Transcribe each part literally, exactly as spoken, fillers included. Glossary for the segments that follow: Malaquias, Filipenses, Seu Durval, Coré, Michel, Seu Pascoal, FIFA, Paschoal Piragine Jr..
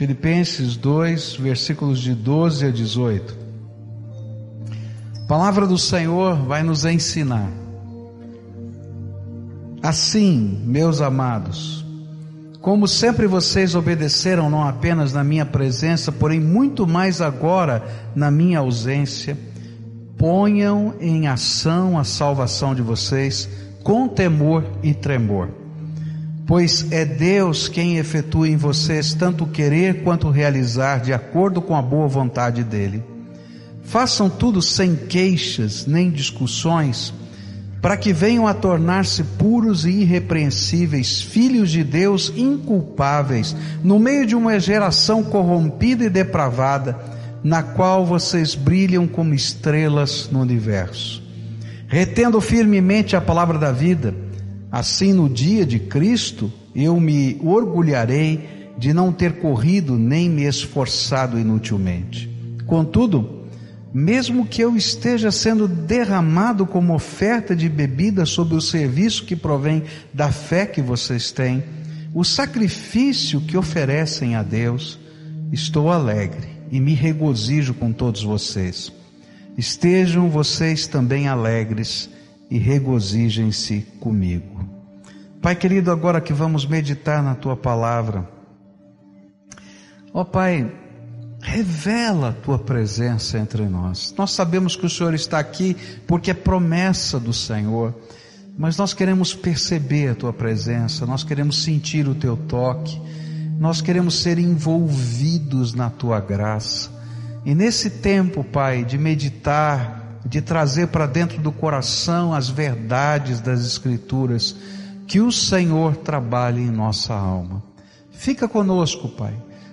Filipenses dois, versículos de doze a dezoito. A palavra do Senhor vai nos ensinar. Assim, meus amados, como sempre vocês obedeceram, não apenas na minha presença, porém muito mais agora na minha ausência, ponham em ação a salvação de vocês com temor e tremor, pois é Deus quem efetua em vocês tanto querer quanto realizar de acordo com a boa vontade dele. Façam tudo sem queixas nem discussões, para que venham a tornar-se puros e irrepreensíveis, filhos de Deus inculpáveis, no meio de uma geração corrompida e depravada, na qual vocês brilham como estrelas no universo, retendo firmemente a palavra da vida. Assim, no dia de Cristo, eu me orgulharei de não ter corrido nem me esforçado inutilmente. Contudo, mesmo que eu esteja sendo derramado como oferta de bebida sobre o serviço que provém da fé que vocês têm, o sacrifício que oferecem a Deus, estou alegre e me regozijo com todos vocês. Estejam vocês também alegres e regozijem-se comigo. Pai querido, agora que vamos meditar na tua palavra, ó Pai, revela a tua presença entre nós. Nós sabemos que o Senhor está aqui porque é promessa do Senhor, mas nós queremos perceber a tua presença, nós queremos sentir o teu toque, nós queremos ser envolvidos na tua graça. E nesse tempo, Pai, de meditar, de trazer para dentro do coração as verdades das Escrituras, que o Senhor trabalhe em nossa alma. Fica conosco, Pai.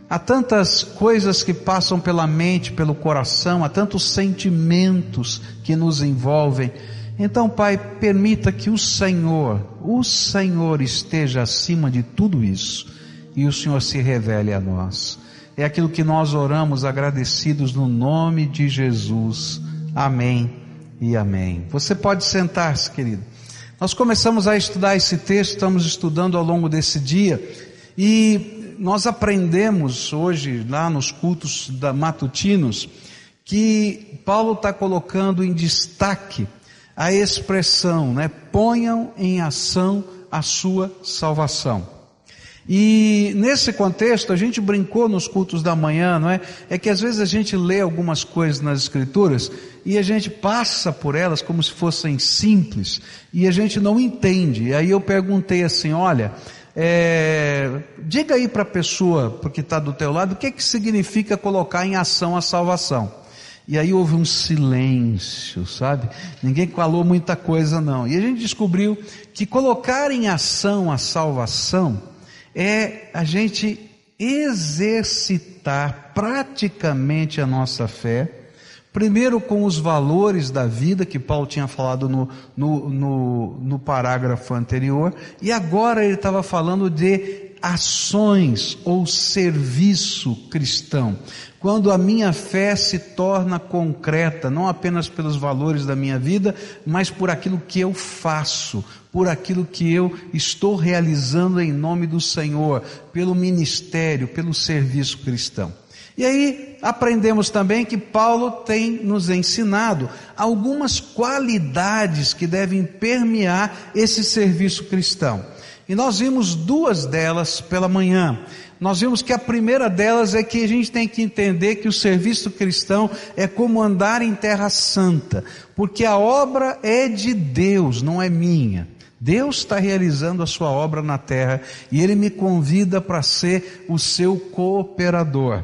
Há tantas coisas que passam pela mente, pelo coração, há tantos sentimentos que nos envolvem. Então, Pai, permita que o Senhor, o Senhor esteja acima de tudo isso e o Senhor se revele a nós. É aquilo que nós oramos agradecidos no nome de Jesus. Amém e amém. Você pode sentar-se, querido. Nós começamos a estudar esse texto, estamos estudando ao longo desse dia e nós aprendemos hoje, lá nos cultos da matutinos, que Paulo está colocando em destaque a expressão, né? Ponham em ação a sua salvação. E nesse contexto, a gente brincou nos cultos da manhã, não é? É que às vezes a gente lê algumas coisas nas Escrituras e a gente passa por elas como se fossem simples e a gente não entende. E aí eu perguntei assim, olha... É, diga aí para a pessoa, porque está do teu lado, o que que significa colocar em ação a salvação? E aí houve um silêncio, sabe? Ninguém falou muita coisa não. E a gente descobriu que colocar em ação a salvação é a gente exercitar praticamente a nossa fé, primeiro com os valores da vida que Paulo tinha falado no, no, no, no parágrafo anterior, e agora ele estava falando de ações ou serviço cristão, quando a minha fé se torna concreta, não apenas pelos valores da minha vida, mas por aquilo que eu faço, por aquilo que eu estou realizando em nome do Senhor, pelo ministério, pelo serviço cristão. E aí aprendemos também que Paulo tem nos ensinado algumas qualidades que devem permear esse serviço cristão. E nós vimos duas delas pela manhã. Nós vimos que a primeira delas é que a gente tem que entender que o serviço cristão é como andar em terra santa, porque a obra é de Deus, não é minha. Deus está realizando a sua obra na terra e Ele me convida para ser o seu cooperador.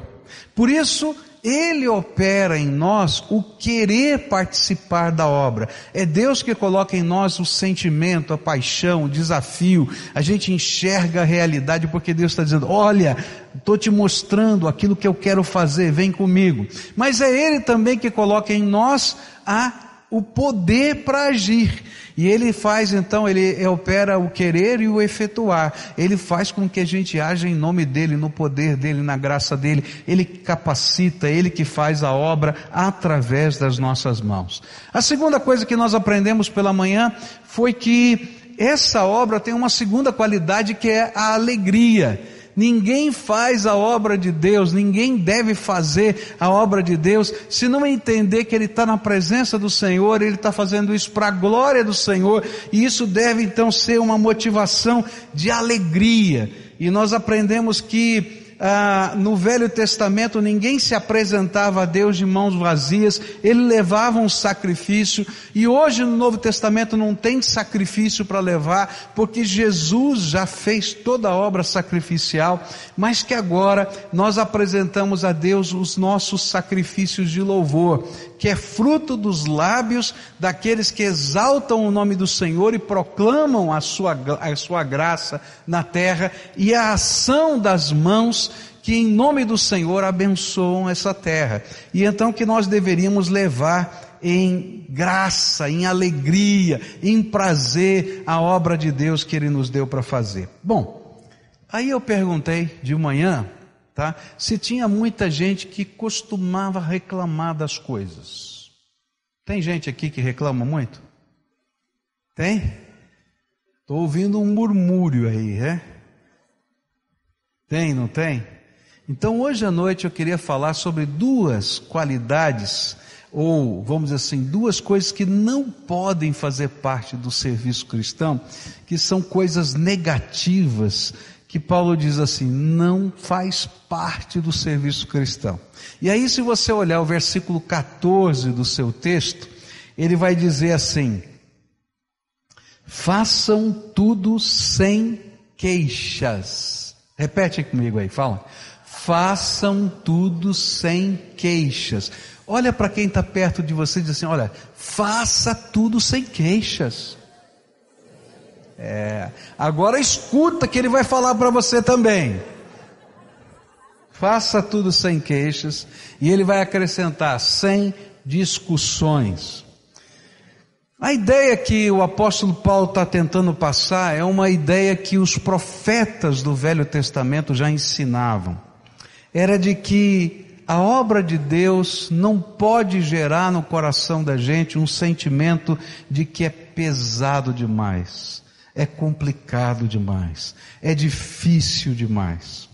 Por isso, Ele opera em nós o querer participar da obra. É Deus que coloca em nós o sentimento, a paixão, o desafio. A gente enxerga a realidade porque Deus está dizendo, olha, estou te mostrando aquilo que eu quero fazer, vem comigo. Mas é Ele também que coloca em nós a o poder para agir, e ele faz então, ele opera o querer e o efetuar, ele faz com que a gente aja em nome dele, no poder dele, na graça dele, ele capacita, ele que faz a obra através das nossas mãos. A segunda coisa que nós aprendemos pela manhã foi que essa obra tem uma segunda qualidade que é a alegria. Ninguém faz a obra de Deus, ninguém deve fazer a obra de Deus, se não entender que ele está na presença do Senhor, ele está fazendo isso para a glória do Senhor, e isso deve então ser uma motivação de alegria. E nós aprendemos que Ah, no Velho Testamento ninguém se apresentava a Deus de mãos vazias, ele levava um sacrifício, e hoje no Novo Testamento não tem sacrifício para levar, porque Jesus já fez toda a obra sacrificial, mas que agora nós apresentamos a Deus os nossos sacrifícios de louvor, que é fruto dos lábios daqueles que exaltam o nome do Senhor e proclamam a sua, a sua graça na terra, e a ação das mãos que em nome do Senhor abençoam essa terra, e então que nós deveríamos levar em graça, em alegria, em prazer a obra de Deus que Ele nos deu para fazer. Bom, aí eu perguntei de manhã, tá, se tinha muita gente que costumava reclamar das coisas. Tem gente aqui que reclama muito? Tem? Estou ouvindo um murmúrio aí, é? Tem, não tem? Então hoje à noite eu queria falar sobre duas qualidades, ou vamos dizer assim, duas coisas que não podem fazer parte do serviço cristão, que são coisas negativas, que Paulo diz assim, não faz parte do serviço cristão. E aí se você olhar o versículo catorze do seu texto, ele vai dizer assim, façam tudo sem queixas. Repete comigo aí, fala. Façam tudo sem queixas. Olha para quem está perto de você e diz assim, olha, faça tudo sem queixas. É, agora escuta que ele vai falar para você também. Faça tudo sem queixas, e ele vai acrescentar, sem discussões. A ideia que o apóstolo Paulo está tentando passar é uma ideia que os profetas do Velho Testamento já ensinavam. Era de que a obra de Deus não pode gerar no coração da gente um sentimento de que é pesado demais, é complicado demais, é difícil demais.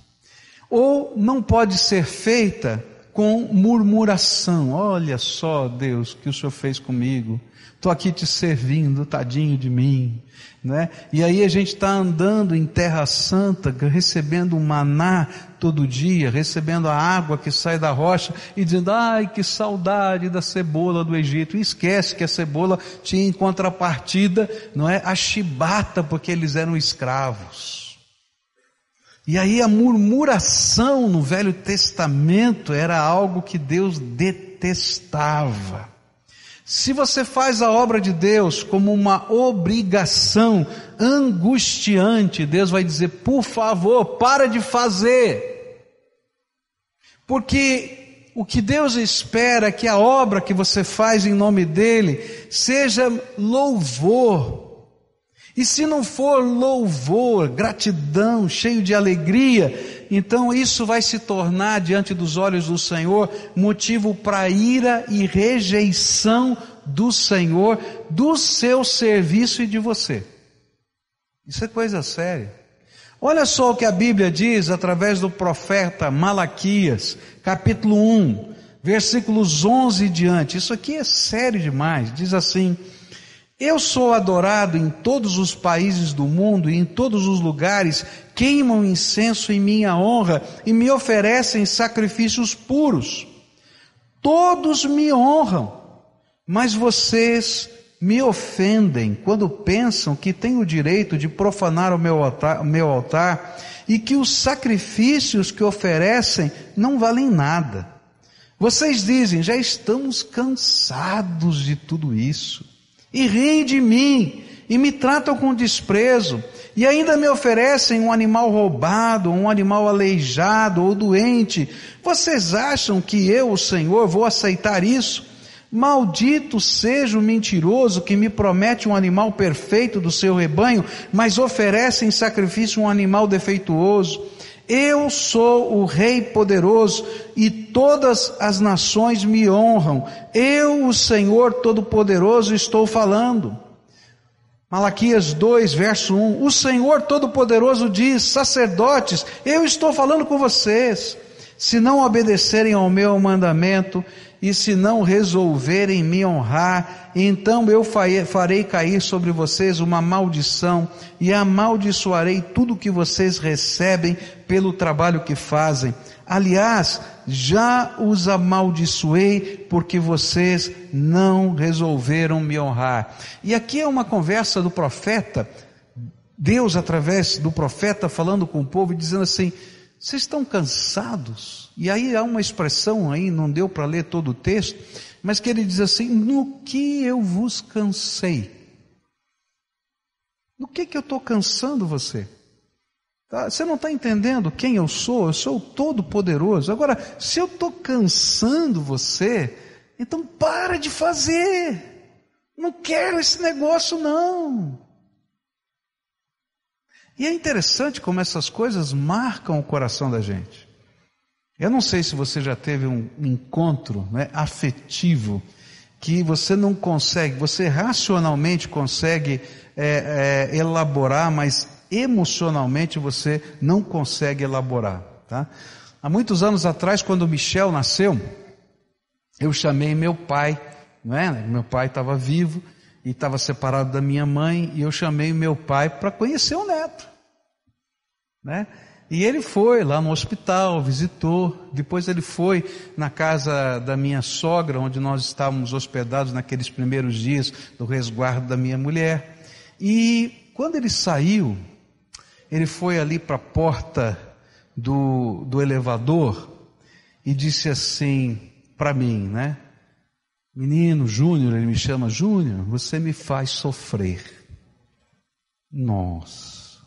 Ou não pode ser feita com murmuração. Olha só, Deus, o que o Senhor fez comigo. Estou aqui te servindo, tadinho de mim, né? E aí a gente está andando em terra santa, recebendo o maná todo dia, recebendo a água que sai da rocha e dizendo, ai que saudade da cebola do Egito, e esquece que a cebola tinha em contrapartida, não é, a chibata, porque eles eram escravos. E aí a murmuração no Velho Testamento era algo que Deus detestava. Se você faz a obra de Deus como uma obrigação angustiante, Deus vai dizer, por favor, para de fazer. Porque o que Deus espera é que a obra que você faz em nome dEle seja louvor. E se não for louvor, gratidão, cheio de alegria, então isso vai se tornar diante dos olhos do Senhor motivo para ira e rejeição do Senhor, do seu serviço e de você. Isso é coisa séria. Olha só o que a Bíblia diz através do profeta Malaquias, capítulo um, versículos onze e diante. Isso aqui é sério demais. Diz assim, eu sou adorado em todos os países do mundo e em todos os lugares, queimam incenso em minha honra e me oferecem sacrifícios puros. Todos me honram, mas vocês me ofendem quando pensam que têm o direito de profanar o meu altar, meu altar e que os sacrifícios que oferecem não valem nada. Vocês dizem, já estamos cansados de tudo isso. E riem de mim, e me tratam com desprezo, e ainda me oferecem um animal roubado, um animal aleijado ou doente. Vocês acham que eu, o Senhor, vou aceitar isso? Maldito seja o mentiroso que me promete um animal perfeito do seu rebanho, mas oferece em sacrifício um animal defeituoso. Eu sou o Rei poderoso e todas as nações me honram. Eu, o Senhor Todo-Poderoso, estou falando. Malaquias dois, verso um, o Senhor Todo-Poderoso diz, sacerdotes, eu estou falando com vocês, se não obedecerem ao meu mandamento, e se não resolverem me honrar, então eu farei cair sobre vocês uma maldição, e amaldiçoarei tudo que vocês recebem pelo trabalho que fazem, aliás, já os amaldiçoei porque vocês não resolveram me honrar. E aqui é uma conversa do profeta, Deus através do profeta falando com o povo e dizendo assim, vocês estão cansados? E aí há uma expressão aí, não deu para ler todo o texto, mas que ele diz assim, no que eu vos cansei? No que que eu estou cansando você? Você não está entendendo quem eu sou? Eu sou o Todo-Poderoso. Agora, se eu estou cansando você, então para de fazer. Não quero esse negócio, não. E é interessante como essas coisas marcam o coração da gente. Eu não sei se você já teve um encontro, né, afetivo, que você não consegue, você racionalmente consegue é, é, elaborar, mas emocionalmente você não consegue elaborar, tá? Há muitos anos atrás, quando o Michel nasceu, eu chamei meu pai, não é? Meu pai estava vivo e estava separado da minha mãe, e eu chamei meu pai para conhecer o neto, né? E ele foi lá no hospital, visitou, depois ele foi na casa da minha sogra, onde nós estávamos hospedados naqueles primeiros dias do resguardo da minha mulher, e quando ele saiu, ele foi ali para a porta do, do elevador e disse assim para mim, né? Menino, Júnior, ele me chama Júnior, você me faz sofrer. Nossa,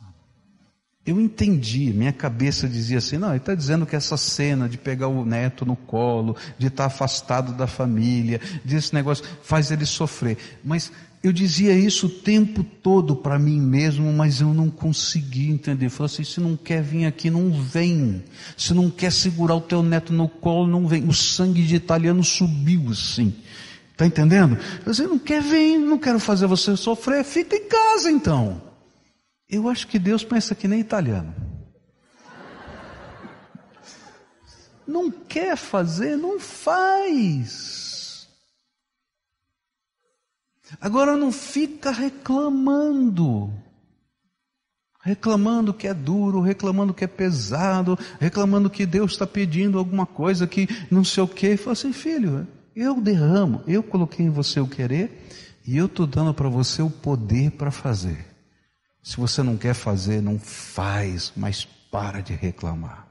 eu entendi, minha cabeça dizia assim, não, ele está dizendo que essa cena de pegar o neto no colo, de estar afastado da família, desse negócio, faz ele sofrer, mas... Eu dizia isso o tempo todo para mim mesmo, mas eu não conseguia entender. Eu falei assim, se não quer vir aqui, não vem. Se não quer segurar o teu neto no colo, não vem. O sangue de italiano subiu assim. Está entendendo? Eu disse, não quer vir, não quero fazer você sofrer, fica em casa então. Eu acho que Deus pensa que nem italiano. Não quer fazer, não faz. Agora não fica reclamando, reclamando que é duro, reclamando que é pesado, reclamando que Deus está pedindo alguma coisa que não sei o que, e fala assim, filho, eu derramo, eu coloquei em você o querer, e eu estou dando para você o poder para fazer, se você não quer fazer, não faz, mas para de reclamar.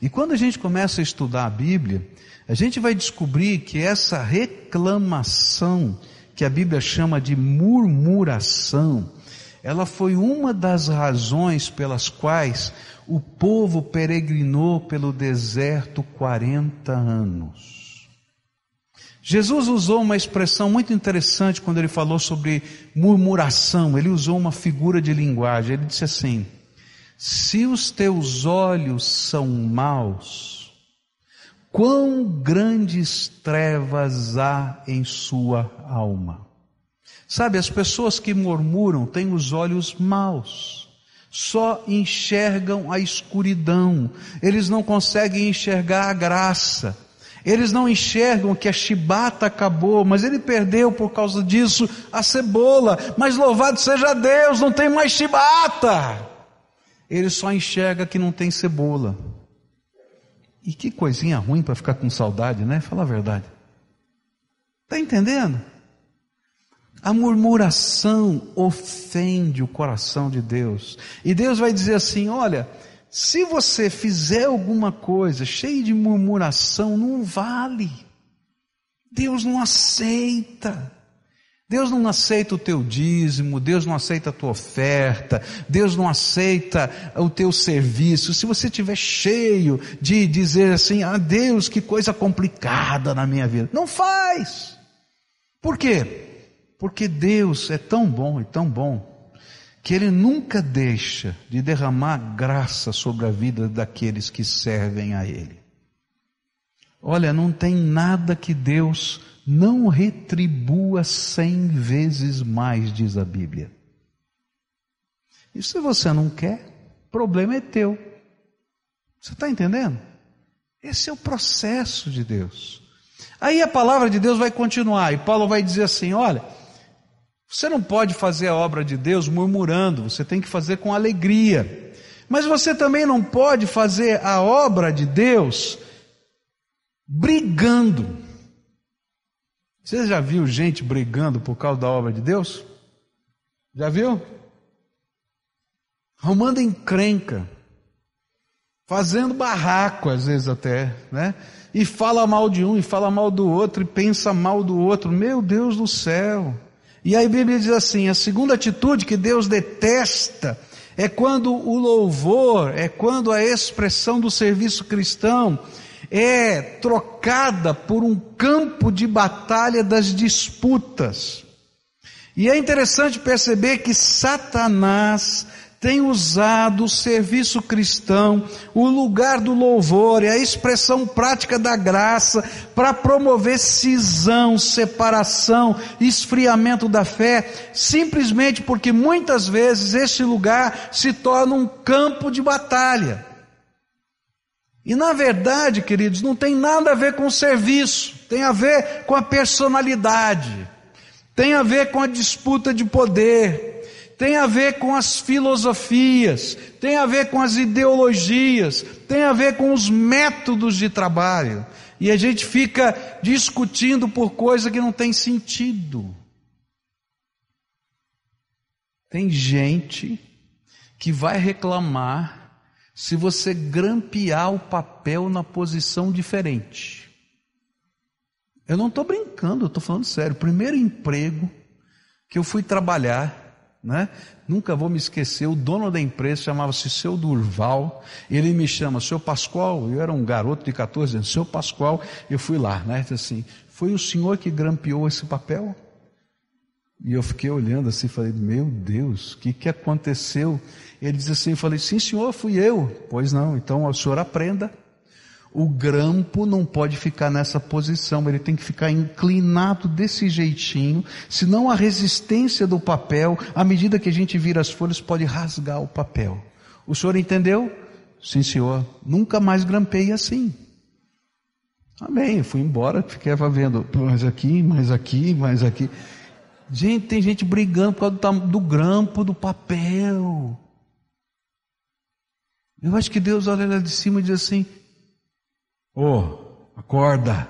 E quando a gente começa a estudar a Bíblia, a gente vai descobrir que essa reclamação, que a Bíblia chama de murmuração, ela foi uma das razões pelas quais o povo peregrinou pelo deserto quarenta anos. Jesus usou uma expressão muito interessante quando ele falou sobre murmuração, ele usou uma figura de linguagem, ele disse assim, se os teus olhos são maus, quão grandes trevas há em sua alma. Sabe, as pessoas que murmuram têm os olhos maus, só enxergam a escuridão, eles não conseguem enxergar a graça, eles não enxergam que a chibata acabou, mas ele perdeu por causa disso a cebola, mas louvado seja Deus, não tem mais chibata, ele só enxerga que não tem cebola. E que coisinha ruim para ficar com saudade, né? Fala a verdade. Está entendendo? A murmuração ofende o coração de Deus. E Deus vai dizer assim, olha, se você fizer alguma coisa cheia de murmuração, não vale. Deus não aceita. Deus não aceita o teu dízimo, Deus não aceita a tua oferta, Deus não aceita o teu serviço. Se você estiver cheio de dizer assim, ah Deus, que coisa complicada na minha vida, não faz. Por quê? Porque Deus é tão bom e tão bom, que Ele nunca deixa de derramar graça sobre a vida daqueles que servem a Ele. Olha, não tem nada que Deus não retribua cem vezes mais, diz a Bíblia. E se você não quer, o problema é teu. Você está entendendo? Esse é o processo de Deus. Aí a palavra de Deus vai continuar, e Paulo vai dizer assim, olha, você não pode fazer a obra de Deus murmurando, você tem que fazer com alegria, mas você também não pode fazer a obra de Deus brigando. Você já viu gente brigando por causa da obra de Deus? Já viu? Arrumando encrenca, fazendo barraco às vezes até, né? E fala mal de um, e fala mal do outro, e pensa mal do outro, meu Deus do céu. E aí a Bíblia diz assim, a segunda atitude que Deus detesta é quando o louvor, é quando a expressão do serviço cristão é trocada por um campo de batalha das disputas. E é interessante perceber que Satanás tem usado o serviço cristão, o lugar do louvor e a expressão prática da graça para promover cisão, separação, esfriamento da fé, simplesmente porque muitas vezes esse lugar se torna um campo de batalha. E na verdade, queridos, não tem nada a ver com o serviço, tem a ver com a personalidade, tem a ver com a disputa de poder, tem a ver com as filosofias, tem a ver com as ideologias, tem a ver com os métodos de trabalho, e a gente fica discutindo por coisa que não tem sentido. Tem gente que vai reclamar se você grampear o papel na posição diferente. Eu não estou brincando, eu estou falando sério. O primeiro emprego que eu fui trabalhar, né? Nunca vou me esquecer, o dono da empresa chamava-se Seu Durval, ele me chama, Seu Pascoal, eu era um garoto de catorze anos, Seu Pascoal, eu fui lá, né? Assim, foi o senhor que grampeou esse papel? E eu fiquei olhando assim, falei, meu Deus, o que, que aconteceu? Ele disse assim, eu falei, sim senhor, fui eu. Pois não, então o senhor aprenda, o grampo não pode ficar nessa posição, ele tem que ficar inclinado desse jeitinho, senão a resistência do papel, à medida que a gente vira as folhas, pode rasgar o papel. O senhor entendeu? Sim, senhor. Nunca mais grampei assim. Amém. Eu fui embora, fiquei vendo, mais aqui, mais aqui, mais aqui. Gente, tem gente brigando por causa do, do grampo, do papel. Eu acho que Deus olha lá de cima e diz assim, oh, acorda,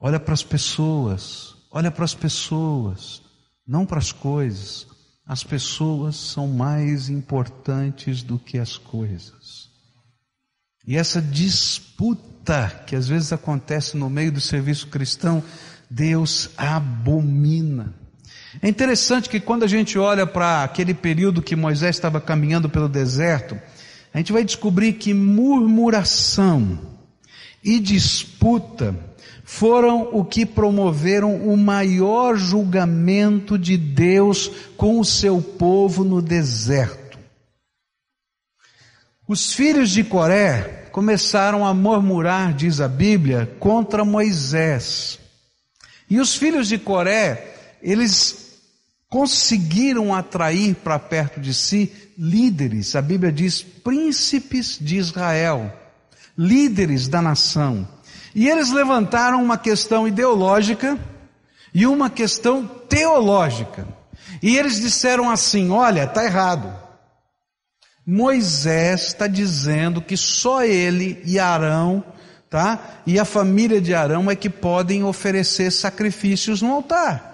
olha para as pessoas, olha para as pessoas, não para as coisas. As pessoas são mais importantes do que as coisas. E essa disputa que às vezes acontece no meio do serviço cristão, Deus abomina. É interessante que quando a gente olha para aquele período que Moisés estava caminhando pelo deserto, a gente vai descobrir que murmuração e disputa foram o que promoveram o maior julgamento de Deus com o seu povo no deserto. Os filhos de Coré começaram a murmurar, diz a Bíblia, contra Moisés. E os filhos de Coré, eles conseguiram atrair para perto de si líderes, a Bíblia diz, príncipes de Israel, líderes da nação, e eles levantaram uma questão ideológica e uma questão teológica, e eles disseram assim, olha, está errado, Moisés está dizendo que só ele e Arão, tá? E a família de Arão é que podem oferecer sacrifícios no altar,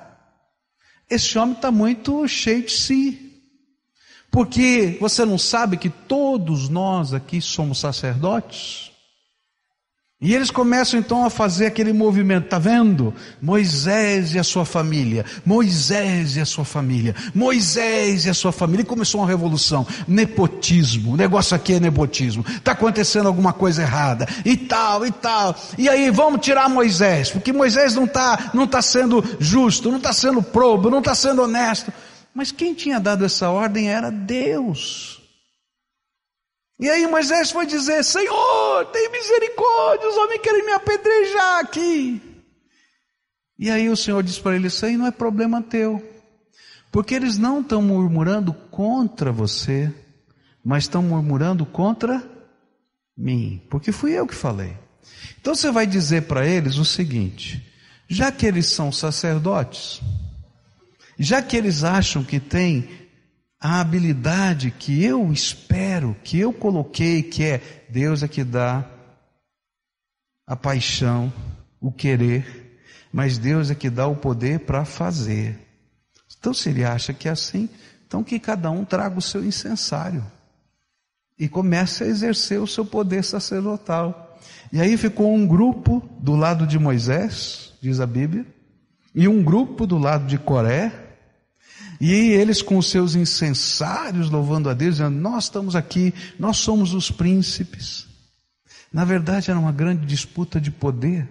esse homem está muito cheio de si, porque você não sabe que todos nós aqui somos sacerdotes? E eles começam então a fazer aquele movimento, está vendo? Moisés e a sua família, Moisés e a sua família, Moisés e a sua família, e começou uma revolução, nepotismo, o negócio aqui é nepotismo, está acontecendo alguma coisa errada, e tal, e tal, e aí vamos tirar Moisés, porque Moisés não está não tá sendo justo, não está sendo probo, não está sendo honesto, mas quem tinha dado essa ordem era Deus. E aí Moisés foi dizer: Senhor, tem misericórdia, os homens querem me apedrejar aqui. E aí o Senhor disse para ele: isso aí não é problema teu, porque eles não estão murmurando contra você, mas estão murmurando contra mim, porque fui eu que falei. Então você vai dizer para eles o seguinte: já que eles são sacerdotes, já que eles acham que têm a habilidade que eu espero, que eu coloquei, que é Deus é que dá a paixão, o querer, mas Deus é que dá o poder para fazer. Então se ele acha que é assim, então que cada um traga o seu incensário e comece a exercer o seu poder sacerdotal. E aí ficou um grupo do lado de Moisés, diz a Bíblia, e um grupo do lado de Coré, e eles com os seus incensários louvando a Deus, dizendo: nós estamos aqui, nós somos os príncipes. Na verdade era uma grande disputa de poder,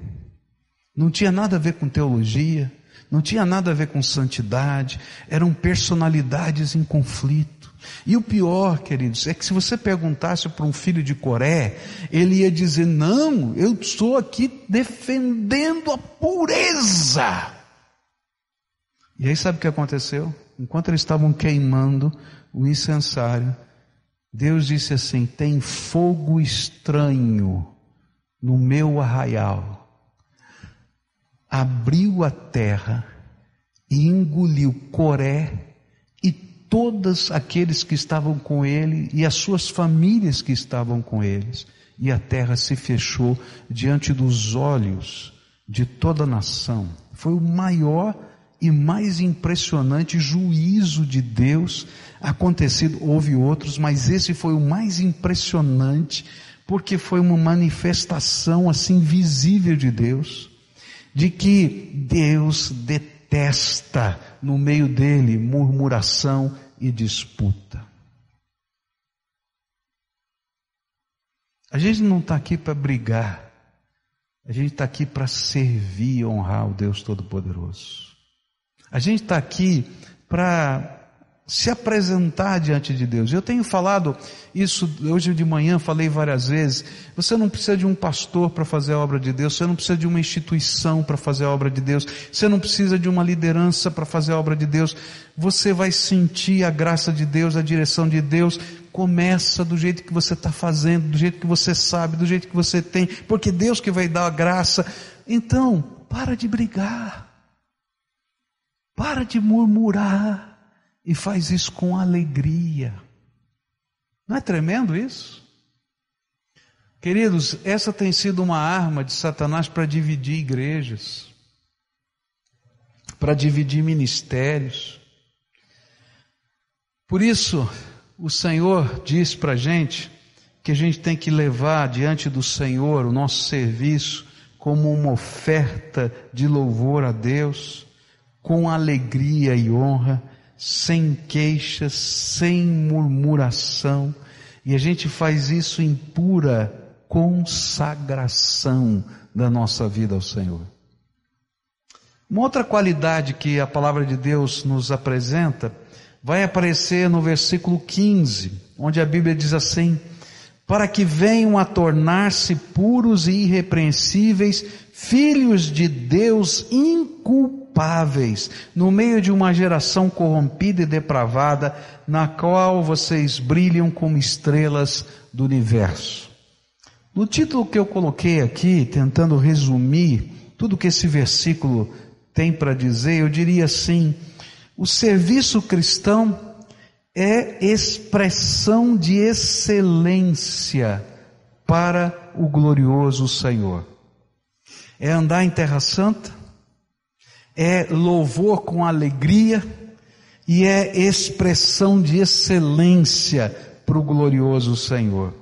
não tinha nada a ver com teologia, não tinha nada a ver com santidade, eram personalidades em conflito. E o pior, queridos, é que se você perguntasse para um filho de Coré, ele ia dizer: não, eu estou aqui defendendo a pureza. E aí sabe o que aconteceu? Enquanto eles estavam queimando o incensário, Deus disse assim: tem fogo estranho no meu arraial. Abriu a terra e engoliu Coré e todos aqueles que estavam com ele e as suas famílias que estavam com eles, e a terra se fechou diante dos olhos de toda a nação. Foi o maior e mais impressionante juízo de Deus acontecido. Houve outros, mas esse foi o mais impressionante, porque foi uma manifestação assim visível de Deus, de que Deus detesta no meio dele murmuração e disputa. A gente não está aqui para brigar, a gente está aqui para servir e honrar o Deus Todo-Poderoso. A gente está aqui para se apresentar diante de Deus. Eu tenho falado isso hoje de manhã, falei várias vezes: você não precisa de um pastor para fazer a obra de Deus, você não precisa de uma instituição para fazer a obra de Deus, você não precisa de uma liderança para fazer a obra de Deus. Você vai sentir a graça de Deus, a direção de Deus. Começa do jeito que você está fazendo, do jeito que você sabe, do jeito que você tem, porque Deus que vai dar a graça. Então, para de brigar, para de murmurar, e faz isso com alegria. Não é tremendo isso? Queridos, essa tem sido uma arma de Satanás para dividir igrejas, para dividir ministérios. Por isso, o Senhor diz para a gente que a gente tem que levar diante do Senhor o nosso serviço como uma oferta de louvor a Deus, com alegria e honra, sem queixas, sem murmuração, e a gente faz isso em pura consagração da nossa vida ao Senhor. Uma outra qualidade que a palavra de Deus nos apresenta vai aparecer no versículo quinze, onde a Bíblia diz assim: para que venham a tornar-se puros e irrepreensíveis, filhos de Deus inculpáveis, no meio de uma geração corrompida e depravada, na qual vocês brilham como estrelas do universo. No título que eu coloquei aqui, tentando resumir tudo que esse versículo tem para dizer, eu diria assim: o serviço cristão é expressão de excelência para o glorioso Senhor. É andar em terra santa, é louvor com alegria e é expressão de excelência para o glorioso Senhor.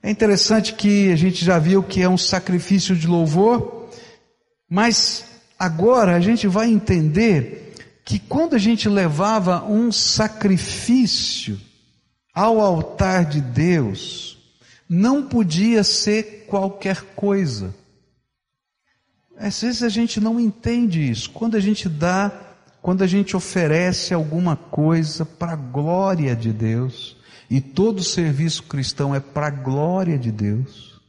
É interessante que a gente já viu que é um sacrifício de louvor, mas agora a gente vai entender que quando a gente levava um sacrifício ao altar de Deus, não podia ser qualquer coisa. Às vezes a gente não entende isso. Quando a gente dá, quando a gente oferece alguma coisa para a glória de Deus, E todo serviço cristão é para a glória de Deus.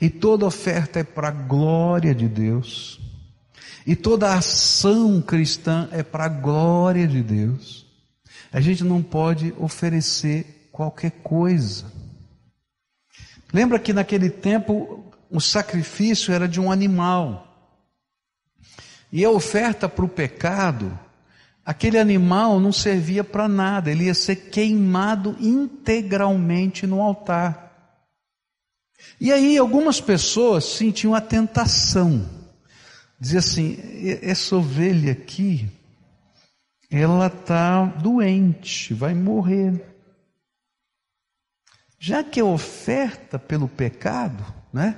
E toda oferta é para a glória de Deus. E toda ação cristã é para a glória de Deus. A gente não pode oferecer qualquer coisa. Lembra que naquele tempo o sacrifício era de um animal. E a oferta para o pecado, aquele animal não servia para nada, ele ia ser queimado integralmente no altar. E aí algumas pessoas sentiam a tentação, diziam assim, essa ovelha aqui, ela está doente, vai morrer. Já que é oferta pelo pecado, né?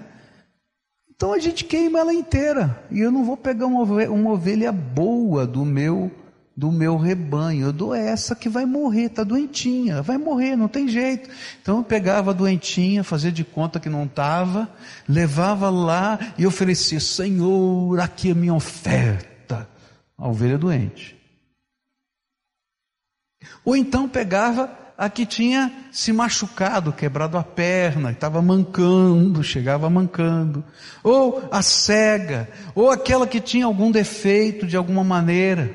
Então a gente queima ela inteira, e eu não vou pegar uma ovelha, uma ovelha boa do meu, do meu rebanho, eu dou essa que vai morrer, está doentinha, vai morrer, não tem jeito. Então eu pegava a doentinha, fazia de conta que não estava, levava lá e oferecia, Senhor, aqui é a minha oferta, a ovelha doente. Ou então pegava a que tinha se machucado, quebrado a perna, estava mancando, chegava mancando, ou a cega, ou aquela que tinha algum defeito de alguma maneira,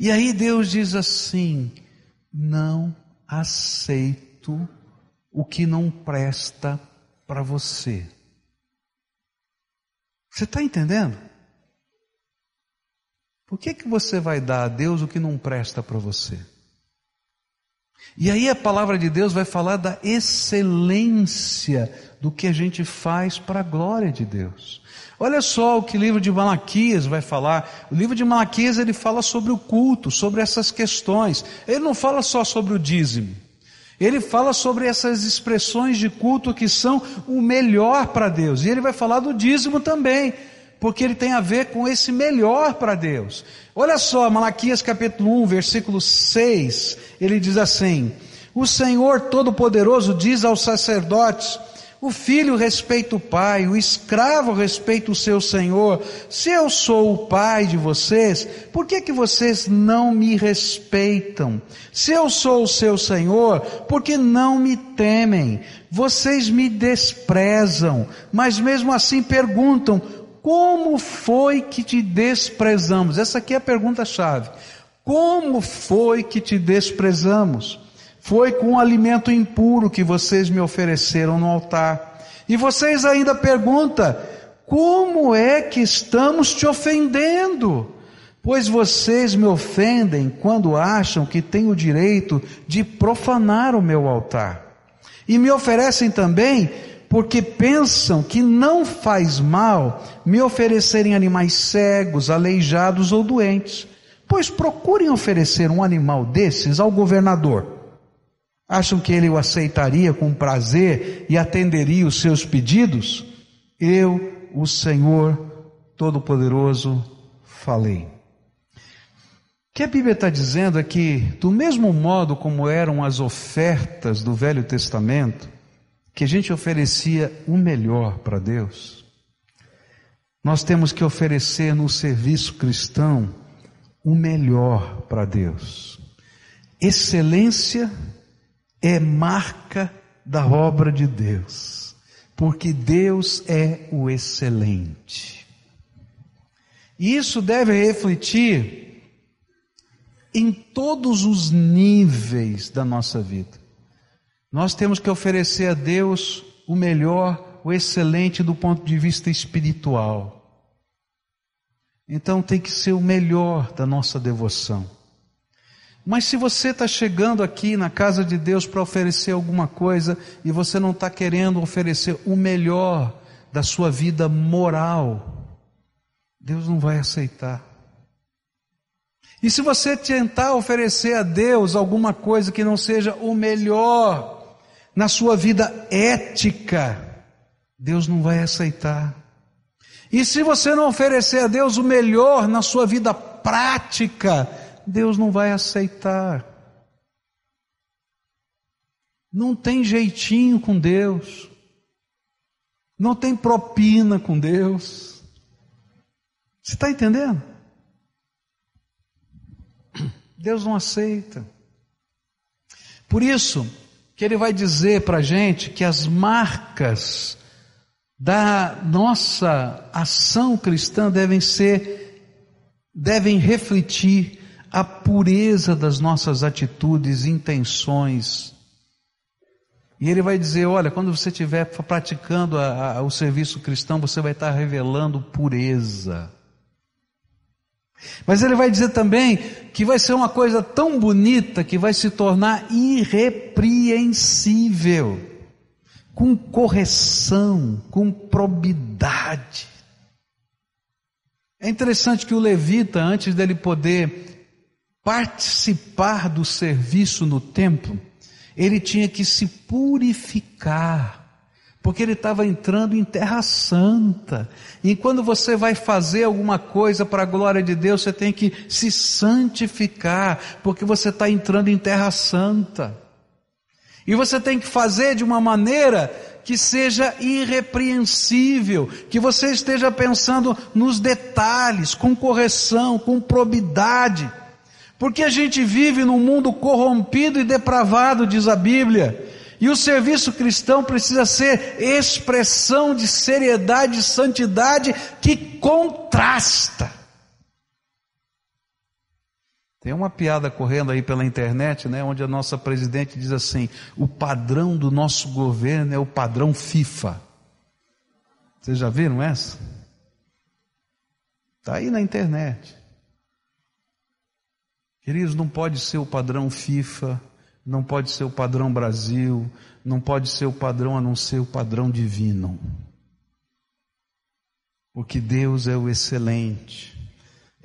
e aí Deus diz assim, não aceito o que não presta para você. Você está entendendo? Por que que você vai dar a Deus o que não presta para você? E aí a palavra de Deus vai falar da excelência do que a gente faz para a glória de Deus. Olha só o que o livro de Malaquias vai falar. O livro de Malaquias ele fala sobre o culto, sobre essas questões. Ele não fala só sobre o dízimo. Ele fala sobre essas expressões de culto que são o melhor para Deus. E ele vai falar do dízimo também, porque ele tem a ver com esse melhor para Deus. Olha só, Malaquias capítulo um, versículo seis, ele diz assim, o Senhor Todo-Poderoso diz aos sacerdotes, o filho respeita o pai, o escravo respeita o seu senhor, se eu sou o pai de vocês, por que que vocês não me respeitam? Se eu sou o seu senhor, por que não me temem? Vocês me desprezam, mas mesmo assim perguntam, como foi que te desprezamos? Essa aqui é a pergunta-chave. Como foi que te desprezamos? Foi com o alimento impuro que vocês me ofereceram no altar. E vocês ainda perguntam, como é que estamos te ofendendo? Pois vocês me ofendem quando acham que tenho o direito de profanar o meu altar. E me oferecem também, porque pensam que não faz mal me oferecerem animais cegos, aleijados ou doentes. Pois procurem oferecer um animal desses ao governador. Acham que ele o aceitaria com prazer e atenderia os seus pedidos? Eu, o Senhor Todo-Poderoso, falei. O que a Bíblia está dizendo é que, do mesmo modo como eram as ofertas do Velho Testamento, que a gente oferecia o melhor para Deus, nós temos que oferecer no serviço cristão o melhor para Deus. Excelência é marca da obra de Deus, porque Deus é o excelente. E isso deve refletir em todos os níveis da nossa vida. Nós temos que oferecer a Deus o melhor, o excelente do ponto de vista espiritual. Então tem que ser o melhor da nossa devoção. Mas se você está chegando aqui na casa de Deus para oferecer alguma coisa e você não está querendo oferecer o melhor da sua vida moral, Deus não vai aceitar. E se você tentar oferecer a Deus alguma coisa que não seja o melhor na sua vida ética, Deus não vai aceitar. E se você não oferecer a Deus o melhor na sua vida prática, Deus não vai aceitar. Não tem jeitinho com Deus. Não tem propina com Deus. Você está entendendo? Deus não aceita. Por isso, que ele vai dizer para a gente que as marcas da nossa ação cristã devem ser, devem refletir a pureza das nossas atitudes, intenções. E ele vai dizer, olha, quando você estiver praticando a, a, o serviço cristão, você vai estar revelando pureza. Mas ele vai dizer também que vai ser uma coisa tão bonita que vai se tornar irrepreensível, com correção, com probidade. É interessante que o levita, antes dele poder participar do serviço no templo, ele tinha que se purificar, porque ele estava entrando em terra santa. E quando você vai fazer alguma coisa para a glória de Deus, você tem que se santificar, porque você está entrando em terra santa. E você tem que fazer de uma maneira que seja irrepreensível, que você esteja pensando nos detalhes, com correção, com probidade, porque a gente vive num mundo corrompido e depravado, diz a Bíblia. E o serviço cristão precisa ser expressão de seriedade e santidade que contrasta. Tem uma piada correndo aí pela internet, né, onde a nossa presidente diz assim, o padrão do nosso governo é o padrão FIFA. Vocês já viram essa? Está aí na internet. Queridos, não pode ser o padrão FIFA, não pode ser o padrão Brasil, não pode ser o padrão a não ser o padrão divino. Porque Deus é o excelente.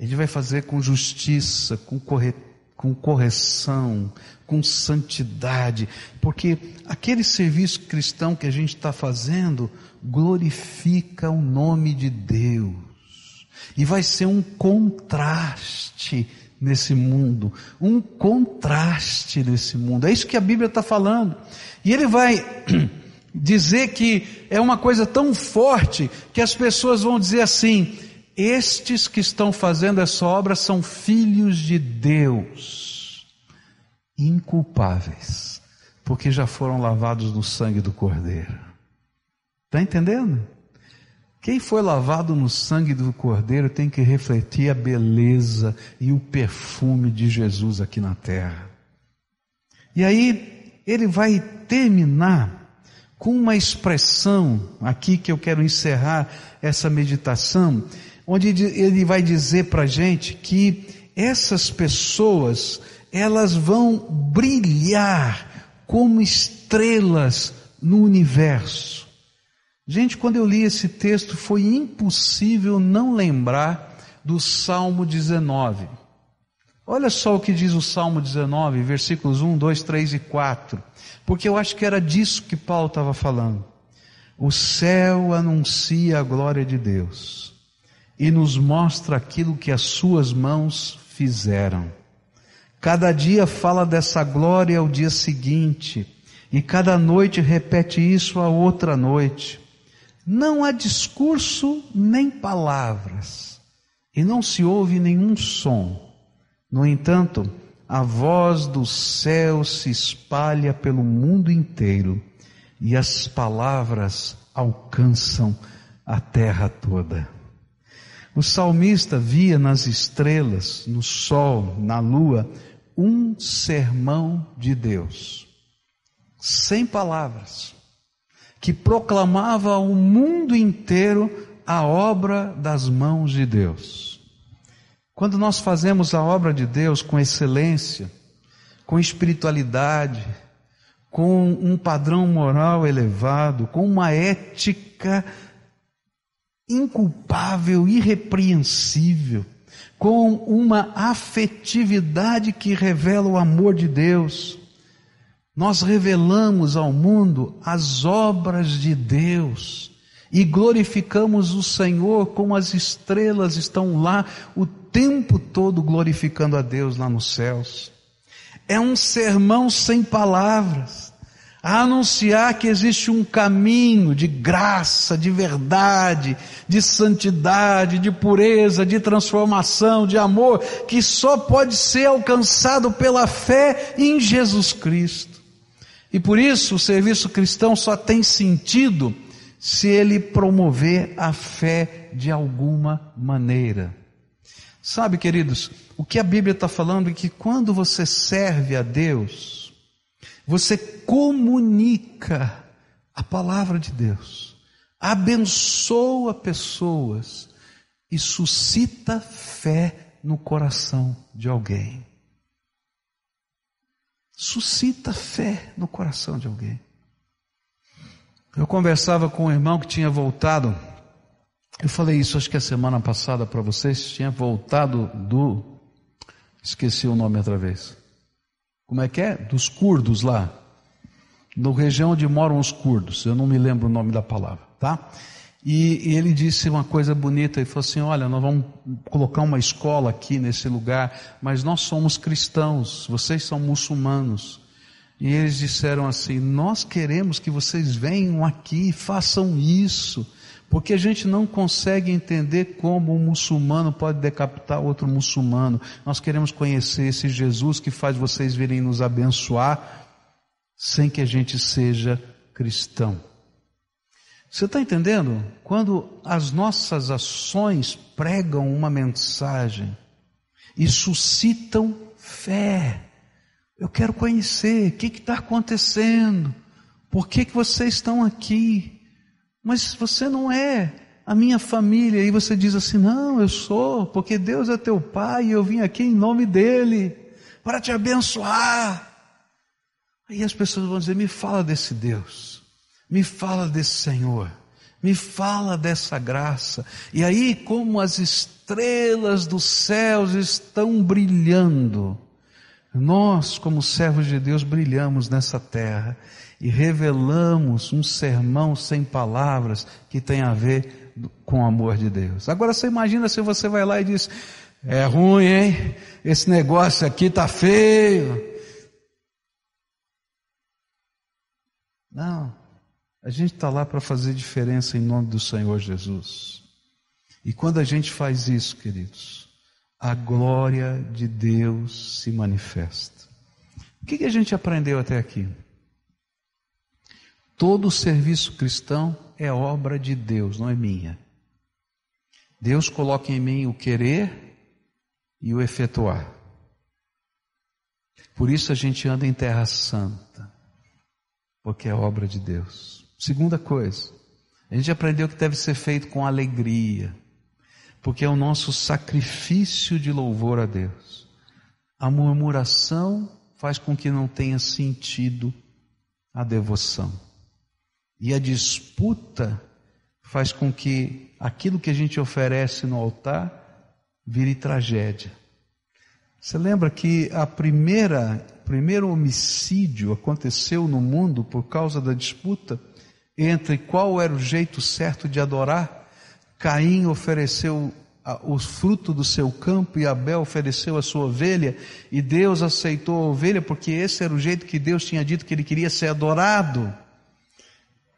Ele vai fazer com justiça, com, corre... com correção, com santidade. Porque aquele serviço cristão que a gente está fazendo glorifica o nome de Deus. E vai ser um contraste nesse mundo, um contraste nesse mundo, é isso que a Bíblia está falando, e ele vai dizer que é uma coisa tão forte, que as pessoas vão dizer assim, estes que estão fazendo essa obra são filhos de Deus, inculpáveis, porque já foram lavados no sangue do Cordeiro. Está entendendo? Quem foi lavado no sangue do Cordeiro tem que refletir a beleza e o perfume de Jesus aqui na terra. E aí ele vai terminar com uma expressão aqui que eu quero encerrar essa meditação, onde ele vai dizer para a gente que essas pessoas, elas vão brilhar como estrelas no universo. Gente, quando eu li esse texto, foi impossível não lembrar do Salmo dezenove. Olha só o que diz o Salmo dezenove, versículos um, dois, três e quatro. Porque eu acho que era disso que Paulo estava falando. O céu anuncia a glória de Deus e nos mostra aquilo que as suas mãos fizeram. Cada dia fala dessa glória ao dia seguinte, e cada noite repete isso a outra noite. Não há discurso nem palavras, e não se ouve nenhum som. No entanto, a voz do céu se espalha pelo mundo inteiro, e as palavras alcançam a terra toda. O salmista via nas estrelas, no sol, na lua, um sermão de Deus, sem palavras, que proclamava ao mundo inteiro a obra das mãos de Deus. Quando nós fazemos a obra de Deus com excelência, com espiritualidade, com um padrão moral elevado, com uma ética inculpável, irrepreensível, com uma afetividade que revela o amor de Deus, nós revelamos ao mundo as obras de Deus e glorificamos o Senhor como as estrelas estão lá o tempo todo glorificando a Deus lá nos céus. É um sermão sem palavras, a anunciar que existe um caminho de graça, de verdade, de santidade, de pureza, de transformação, de amor, que só pode ser alcançado pela fé em Jesus Cristo. E por isso o serviço cristão só tem sentido se ele promover a fé de alguma maneira. Sabe, queridos, o que a Bíblia está falando é que quando você serve a Deus, você comunica a palavra de Deus, abençoa pessoas e suscita fé no coração de alguém. Suscita fé no coração de alguém. Eu conversava com um irmão que tinha voltado, eu falei isso acho que a semana passada para vocês, tinha voltado do, esqueci o nome outra vez, como é que é? Dos curdos lá, na região onde moram os curdos, eu não me lembro o nome da palavra, tá? E, e ele disse uma coisa bonita, ele falou assim, olha, nós vamos colocar uma escola aqui nesse lugar, mas nós somos cristãos, vocês são muçulmanos. E eles disseram assim, nós queremos que vocês venham aqui, façam isso, porque a gente não consegue entender como um muçulmano pode decapitar outro muçulmano, nós queremos conhecer esse Jesus que faz vocês virem nos abençoar, sem que a gente seja cristão. Você está entendendo? Quando as nossas ações pregam uma mensagem e suscitam fé, eu quero conhecer, o que está acontecendo, por que, que vocês estão aqui, mas você não é a minha família, e você diz assim, não, eu sou, porque Deus é teu pai, e eu vim aqui em nome dele, para te abençoar. Aí as pessoas vão dizer, me fala desse Deus, me fala desse Senhor, me fala dessa graça, e aí como as estrelas dos céus estão brilhando, nós, como servos de Deus, brilhamos nessa terra e revelamos um sermão sem palavras que tem a ver com o amor de Deus. Agora você imagina se você vai lá e diz, é ruim, hein? Esse negócio aqui está feio. Não, a gente está lá para fazer diferença em nome do Senhor Jesus. E quando a gente faz isso, queridos, a glória de Deus se manifesta. O que a gente aprendeu até aqui? Todo o serviço cristão é obra de Deus, não é minha. Deus coloca em mim o querer e o efetuar. Por isso a gente anda em terra santa, porque é obra de Deus. Segunda coisa, a gente aprendeu que deve ser feito com alegria, porque é o nosso sacrifício de louvor a Deus. A murmuração faz com que não tenha sentido a devoção. E a disputa faz com que aquilo que a gente oferece no altar vire tragédia. Você lembra que a primeira, primeiro homicídio aconteceu no mundo por causa da disputa entre qual era o jeito certo de adorar? Caim ofereceu o fruto do seu campo e Abel ofereceu a sua ovelha, e Deus aceitou a ovelha porque esse era o jeito que Deus tinha dito que ele queria ser adorado.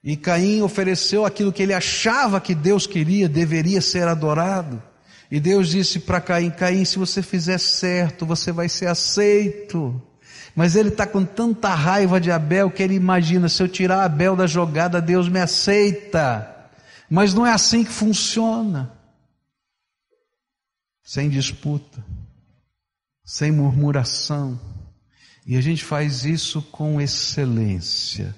E Caim ofereceu aquilo que ele achava que Deus queria, deveria ser adorado. E Deus disse para Caim, Caim, se você fizer certo, você vai ser aceito. Mas ele está com tanta raiva de Abel que ele imagina, se eu tirar Abel da jogada, Deus me aceita. Mas não é assim que funciona, sem disputa, sem murmuração, e a gente faz isso com excelência,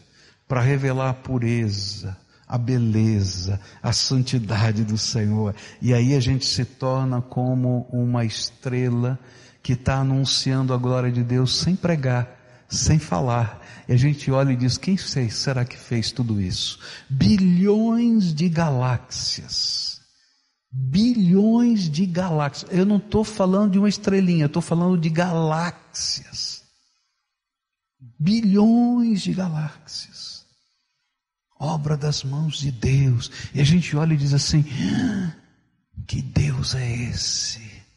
para revelar a pureza, a beleza, a santidade do Senhor, e aí a gente se torna como uma estrela que está anunciando a glória de Deus sem pregar, sem falar, e a gente olha e diz, quem sei, será que fez tudo isso? Bilhões de galáxias, bilhões de galáxias, eu não estou falando de uma estrelinha, eu estou falando de galáxias, bilhões de galáxias, obra das mãos de Deus, e a gente olha e diz assim, ah, que Deus é esse?